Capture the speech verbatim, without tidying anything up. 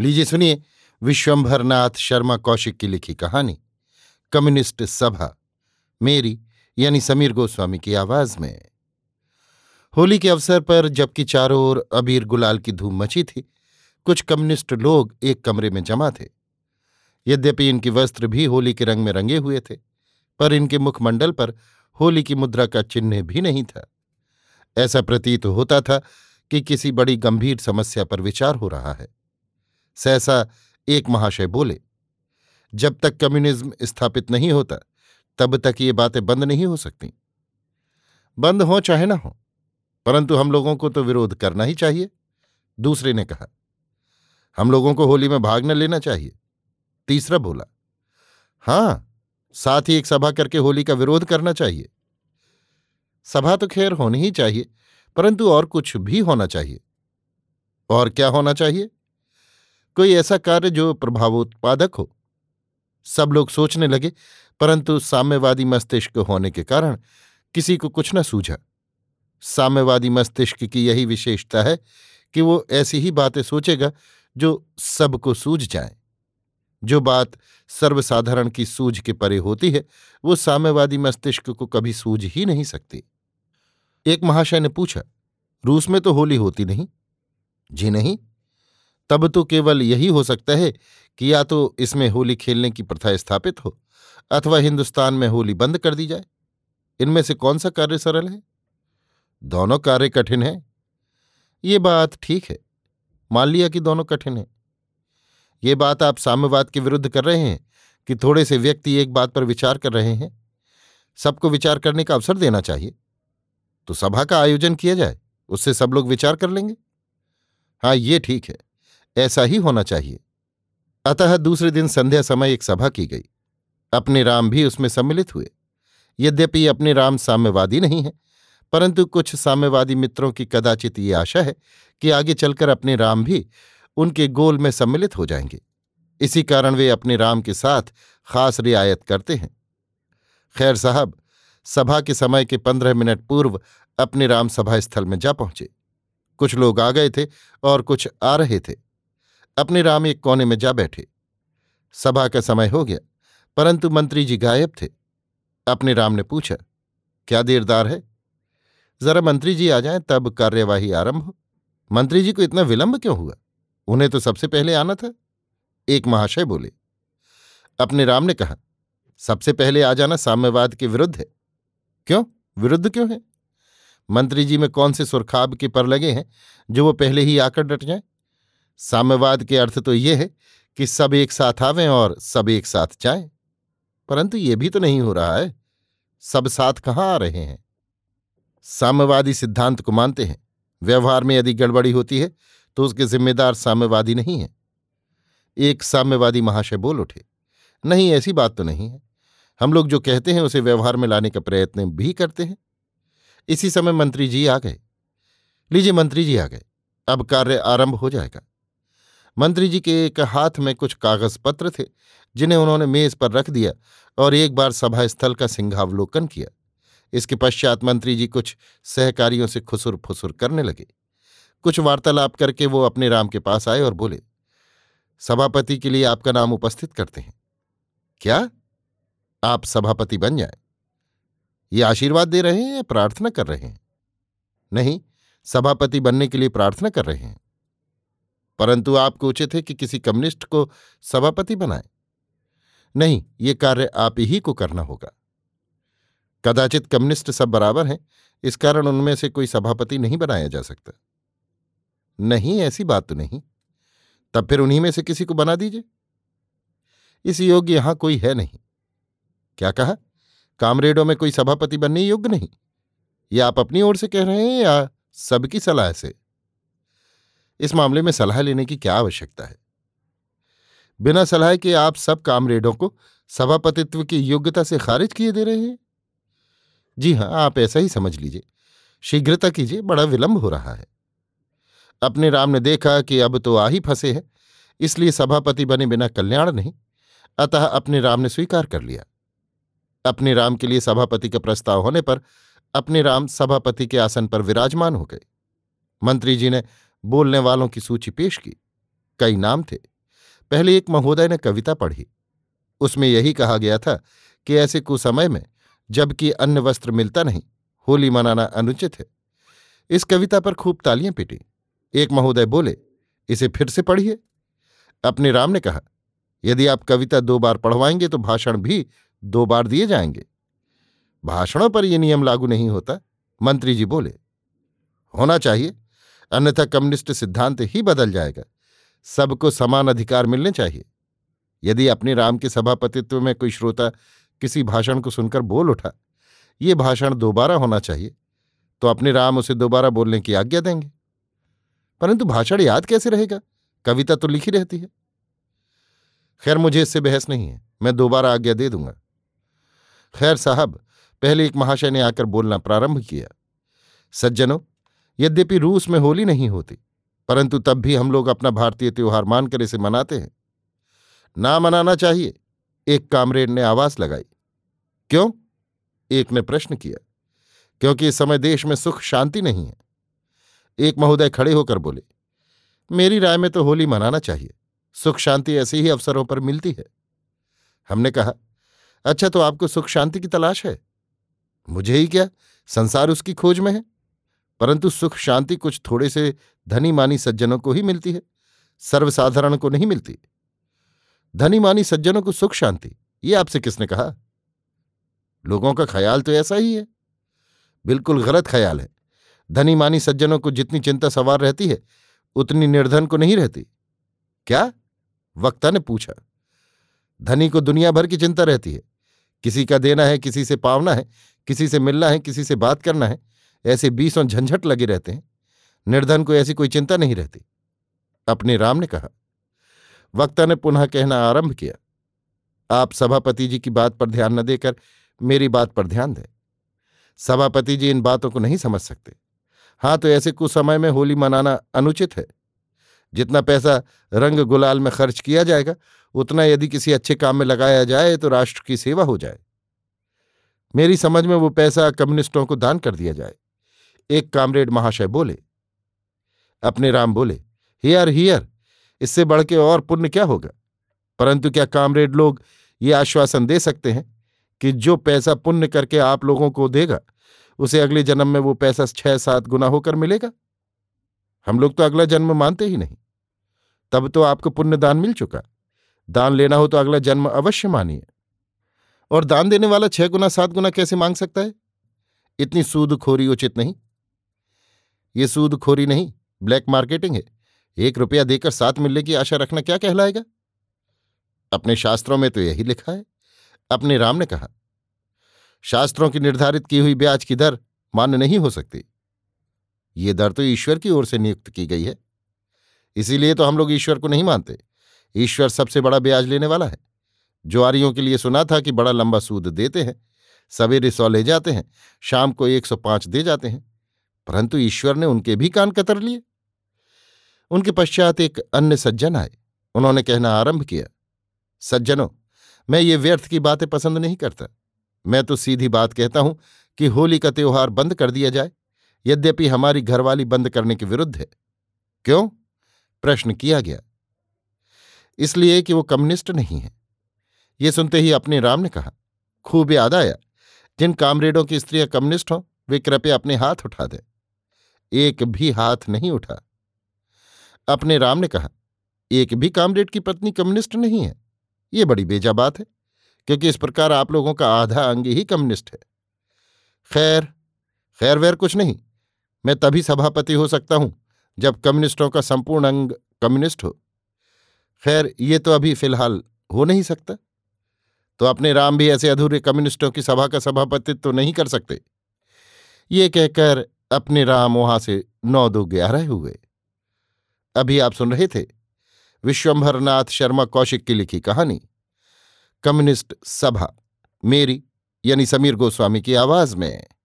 लीजिए सुनिए विश्वम्भरनाथ शर्मा कौशिक की लिखी कहानी कम्युनिस्ट सभा, मेरी यानी समीर गोस्वामी की आवाज में। होली के अवसर पर जबकि चारों ओर अबीर गुलाल की धूम मची थी, कुछ कम्युनिस्ट लोग एक कमरे में जमा थे। यद्यपि इनके वस्त्र भी होली के रंग में रंगे हुए थे, पर इनके मुखमंडल पर होली की मुद्रा का चिन्ह भी नहीं था। ऐसा प्रतीत होता था कि किसी बड़ी गंभीर समस्या पर विचार हो रहा है। सहसा एक महाशय बोले, जब तक कम्युनिज्म स्थापित नहीं होता तब तक ये बातें बंद नहीं हो सकती। बंद हो चाहे ना हो, परंतु हम लोगों को तो विरोध करना ही चाहिए। दूसरे ने कहा, हम लोगों को होली में भाग न लेना चाहिए। तीसरा बोला, हाँ, साथ ही एक सभा करके होली का विरोध करना चाहिए। सभा तो खैर होनी ही चाहिए, परंतु और कुछ भी होना चाहिए। और क्या होना चाहिए? कोई ऐसा कार्य जो प्रभावोत्पादक हो। सब लोग सोचने लगे, परंतु साम्यवादी मस्तिष्क होने के कारण किसी को कुछ न सूझा। साम्यवादी मस्तिष्क की यही विशेषता है कि वो ऐसी ही बातें सोचेगा जो सबको सूझ जाए। जो बात सर्वसाधारण की सूझ के परे होती है वो साम्यवादी मस्तिष्क को कभी सूझ ही नहीं सकती। एक महाशय ने पूछा, रूस में तो होली होती नहीं? जी नहीं। तब तो केवल यही हो सकता है कि या तो इसमें होली खेलने की प्रथा स्थापित हो अथवा हिंदुस्तान में होली बंद कर दी जाए। इनमें से कौन सा कार्य सरल है? दोनों कार्य कठिन हैं। ये बात ठीक है, मान लिया कि दोनों कठिन हैं। ये बात आप साम्यवाद के विरुद्ध कर रहे हैं कि थोड़े से व्यक्ति एक बात पर विचार कर रहे हैं। सबको विचार करने का अवसर देना चाहिए। तो सभा का आयोजन किया जाए, उससे सब लोग विचार कर लेंगे। हाँ, ये ठीक है, ऐसा ही होना चाहिए। अतः दूसरे दिन संध्या समय एक सभा की गई। अपने राम भी उसमें सम्मिलित हुए। यद्यपि अपने राम साम्यवादी नहीं है, परंतु कुछ साम्यवादी मित्रों की कदाचित ये आशा है कि आगे चलकर अपने राम भी उनके गोल में सम्मिलित हो जाएंगे। इसी कारण वे अपने राम के साथ खास रियायत करते हैं। खैर साहब, सभा के समय के पंद्रह मिनट पूर्व अपने राम सभा स्थल में जा पहुंचे। कुछ लोग आ गए थे और कुछ आ रहे थे। अपने राम एक कोने में जा बैठे। सभा का समय हो गया, परंतु मंत्री जी गायब थे। अपने राम ने पूछा, क्या देरदार है? जरा मंत्री जी आ जाएं, तब कार्यवाही आरंभ हो। मंत्री जी को इतना विलंब क्यों हुआ? उन्हें तो सबसे पहले आना था, एक महाशय बोले। अपने राम ने कहा, सबसे पहले आ जाना साम्यवाद के विरुद्ध है। क्यों? विरुद्ध क्यों है? मंत्री जी में कौन से सुरखाब के पर लगे हैं जो वो पहले ही आकर डट जाएं? साम्यवाद के अर्थ तो ये है कि सब एक साथ आवें और सब एक साथ जाएं, परंतु ये भी तो नहीं हो रहा है। सब साथ कहाँ आ रहे हैं? साम्यवादी सिद्धांत को मानते हैं। व्यवहार में यदि गड़बड़ी होती है तो उसके जिम्मेदार साम्यवादी नहीं है, एक साम्यवादी महाशय बोल उठे। नहीं, ऐसी बात तो नहीं है। हम लोग जो कहते हैं उसे व्यवहार में लाने का प्रयत्न भी करते हैं। इसी समय मंत्री जी आ गए। लीजिए, मंत्री जी आ गए, अब कार्य आरंभ हो जाएगा। मंत्री जी के एक हाथ में कुछ कागज पत्र थे जिन्हें उन्होंने मेज पर रख दिया और एक बार सभा स्थल का सिंहावलोकन किया। इसके पश्चात मंत्री जी कुछ सहकारियों से खुसुर फुसुर करने लगे। कुछ वार्तालाप करके वो अपने राम के पास आए और बोले, सभापति के लिए आपका नाम उपस्थित करते हैं। क्या आप सभापति बन जाएं? ये आशीर्वाद दे रहे हैं या प्रार्थना कर रहे हैं? नहीं, सभापति बनने के लिए प्रार्थना कर रहे हैं। परंतु आपको उचित है कि किसी कम्युनिस्ट को सभापति बनाएं। नहीं, ये कार्य आप ही को करना होगा। कदाचित कम्युनिस्ट सब बराबर हैं, इस कारण उनमें से कोई सभापति नहीं बनाया जा सकता। नहीं, ऐसी बात तो नहीं। तब फिर उन्हीं में से किसी को बना दीजिए। इस योग्य यहां कोई है नहीं। क्या कहा? कामरेडों में कोई सभापति बनने योग्य नहीं? यह आप अपनी ओर से कह रहे हैं या सबकी सलाह से? इस मामले में सलाह लेने की क्या आवश्यकता है? बिना सलाह के आप सब कामरेडों को सभापतित्व की योग्यता से खारिज किए दे रहे हैं। जी हाँ, आप ऐसा ही समझ लीजिए। शीघ्रता कीजिए, बड़ा विलंब हो रहा है। अपने राम ने देखा कि अब तो आ ही फंसे हैं, इसलिए सभापति बने बिना कल्याण नहीं। अतः अपने राम ने स्वीकार कर लिया। अपने राम के लिए सभापति का प्रस्ताव होने पर अपने राम सभापति के आसन पर विराजमान हो गए। मंत्री जी ने बोलने वालों की सूची पेश की। कई नाम थे। पहले एक महोदय ने कविता पढ़ी, उसमें यही कहा गया था कि ऐसे कुसमय में जबकि अन्न वस्त्र मिलता नहीं, होली मनाना अनुचित है। इस कविता पर खूब तालियां पिटी। एक महोदय बोले, इसे फिर से पढ़िए। अपने राम ने कहा, यदि आप कविता दो बार पढ़वाएंगे तो भाषण भी दो बार दिए जाएंगे। भाषणों पर यह नियम लागू नहीं होता, मंत्री जी बोले। होना चाहिए, अन्यथा कम्युनिस्ट सिद्धांत ही बदल जाएगा। सबको समान अधिकार मिलने चाहिए। यदि अपने राम के सभापतित्व में कोई श्रोता किसी भाषण को सुनकर बोल उठा, ये भाषण दोबारा होना चाहिए, तो अपने राम उसे दोबारा बोलने की आज्ञा देंगे। परंतु भाषण याद कैसे रहेगा? कविता तो लिखी रहती है। खैर, मुझे इससे बहस नहीं है, मैं दोबारा आज्ञा दे दूंगा। खैर साहब, पहले एक महाशय ने आकर बोलना प्रारंभ किया। सज्जनों, यद्यपि रूस में होली नहीं होती, परंतु तब भी हम लोग अपना भारतीय त्योहार मानकर इसे मनाते हैं। ना मनाना चाहिए, एक कामरेड ने आवाज लगाई। क्यों? एक ने प्रश्न किया। क्योंकि इस समय देश में सुख शांति नहीं है। एक महोदय खड़े होकर बोले, मेरी राय में तो होली मनाना चाहिए, सुख शांति ऐसे ही अवसरों पर मिलती है। हमने कहा, अच्छा, तो आपको सुख शांति की तलाश है? मुझे ही क्या, संसार उसकी खोज में है। परंतु सुख शांति कुछ थोड़े से धनी मानी सज्जनों को ही मिलती है, सर्वसाधारण को नहीं मिलती। धनी मानी सज्जनों को सुख शांति, ये आपसे किसने कहा? लोगों का ख्याल तो ऐसा ही है। बिल्कुल गलत ख्याल है। धनी मानी सज्जनों को जितनी चिंता सवार रहती है, उतनी निर्धन को नहीं रहती। क्या? वक्ता ने पूछा। धनी को दुनिया भर की चिंता रहती है, किसी का देना है, किसी से पावना है, किसी से मिलना है, किसी से बात करना है, ऐसे बीसों झंझट लगे रहते हैं। निर्धन को ऐसी कोई चिंता नहीं रहती, अपने राम ने कहा। वक्ता ने पुनः कहना आरंभ किया, आप सभापति जी की बात पर ध्यान न देकर मेरी बात पर ध्यान दें। सभापति जी इन बातों को नहीं समझ सकते। हाँ, तो ऐसे कुछ समय में होली मनाना अनुचित है। जितना पैसा रंग गुलाल में खर्च किया जाएगा, उतना यदि किसी अच्छे काम में लगाया जाए तो राष्ट्र की सेवा हो जाए। मेरी समझ में वो पैसा कम्युनिस्टों को दान कर दिया जाए, एक कामरेड महाशय बोले। अपने राम बोले, हियर हियर, इससे बढ़ के और पुण्य क्या होगा। परंतु क्या कामरेड लोग ये आश्वासन दे सकते हैं कि जो पैसा पुण्य करके आप लोगों को देगा, उसे अगले जन्म में वो पैसा छह सात गुना होकर मिलेगा? हम लोग तो अगला जन्म मानते ही नहीं। तब तो आपको पुण्य दान मिल चुका। दान लेना हो तो अगला जन्म अवश्य मानिए। और दान देने वाला छह गुना सात गुना कैसे मांग सकता है? इतनी सूदखोरी उचित नहीं। ये सूदखोरी नहीं, ब्लैक मार्केटिंग है। एक रुपया देकर सात मिलने की आशा रखना क्या कहलाएगा? अपने शास्त्रों में तो यही लिखा है, अपने राम ने कहा। शास्त्रों की निर्धारित की हुई ब्याज की दर मान्य नहीं हो सकती। ये दर तो ईश्वर की ओर से नियुक्त की गई है। इसीलिए तो हम लोग ईश्वर को नहीं मानते। ईश्वर सबसे बड़ा ब्याज लेने वाला है। जुआरियों के लिए सुना था कि बड़ा लंबा सूद देते हैं, सवेरे सौ ले जाते हैं, शाम को एक सौ पांच दे जाते हैं। परंतु ईश्वर ने उनके भी कान कतर लिए। उनके पश्चात एक अन्य सज्जन आए। उन्होंने कहना आरंभ किया, सज्जनों, मैं ये व्यर्थ की बातें पसंद नहीं करता। मैं तो सीधी बात कहता हूं कि होली का त्योहार बंद कर दिया जाए, यद्यपि हमारी घरवाली बंद करने के विरुद्ध है। क्यों? प्रश्न किया गया। इसलिए कि वो कम्युनिस्ट नहीं है। ये सुनते ही अपने राम ने कहा, खूब याद आया, जिन कामरेडों की स्त्रियां कम्युनिस्ट हों वे कृपया अपने हाथ उठा दें। एक भी हाथ नहीं उठा, अपने राम ने कहा। एक भी कामरेड की पत्नी कम्युनिस्ट नहीं है। ये बड़ी बेजा बात है, क्योंकि इस प्रकार आप लोगों का आधा अंग ही कम्युनिस्ट है। खैर खैर वैर कुछ नहीं। मैं तभी सभापति हो सकता हूं जब कम्युनिस्टों का संपूर्ण अंग कम्युनिस्ट हो। खैर, ये तो अभी फिलहाल हो नहीं सकता। तो अपने राम भी ऐसे अधूरे कम्युनिस्टों की सभा का सभापतित्व तो नहीं कर सकते। ये कहकर अपने राम वहां से नौ दो ग्यारह हुए। अभी आप सुन रहे थे विश्वम्भरनाथ शर्मा कौशिक की लिखी कहानी कम्युनिस्ट सभा, मेरी यानी समीर गोस्वामी की आवाज में।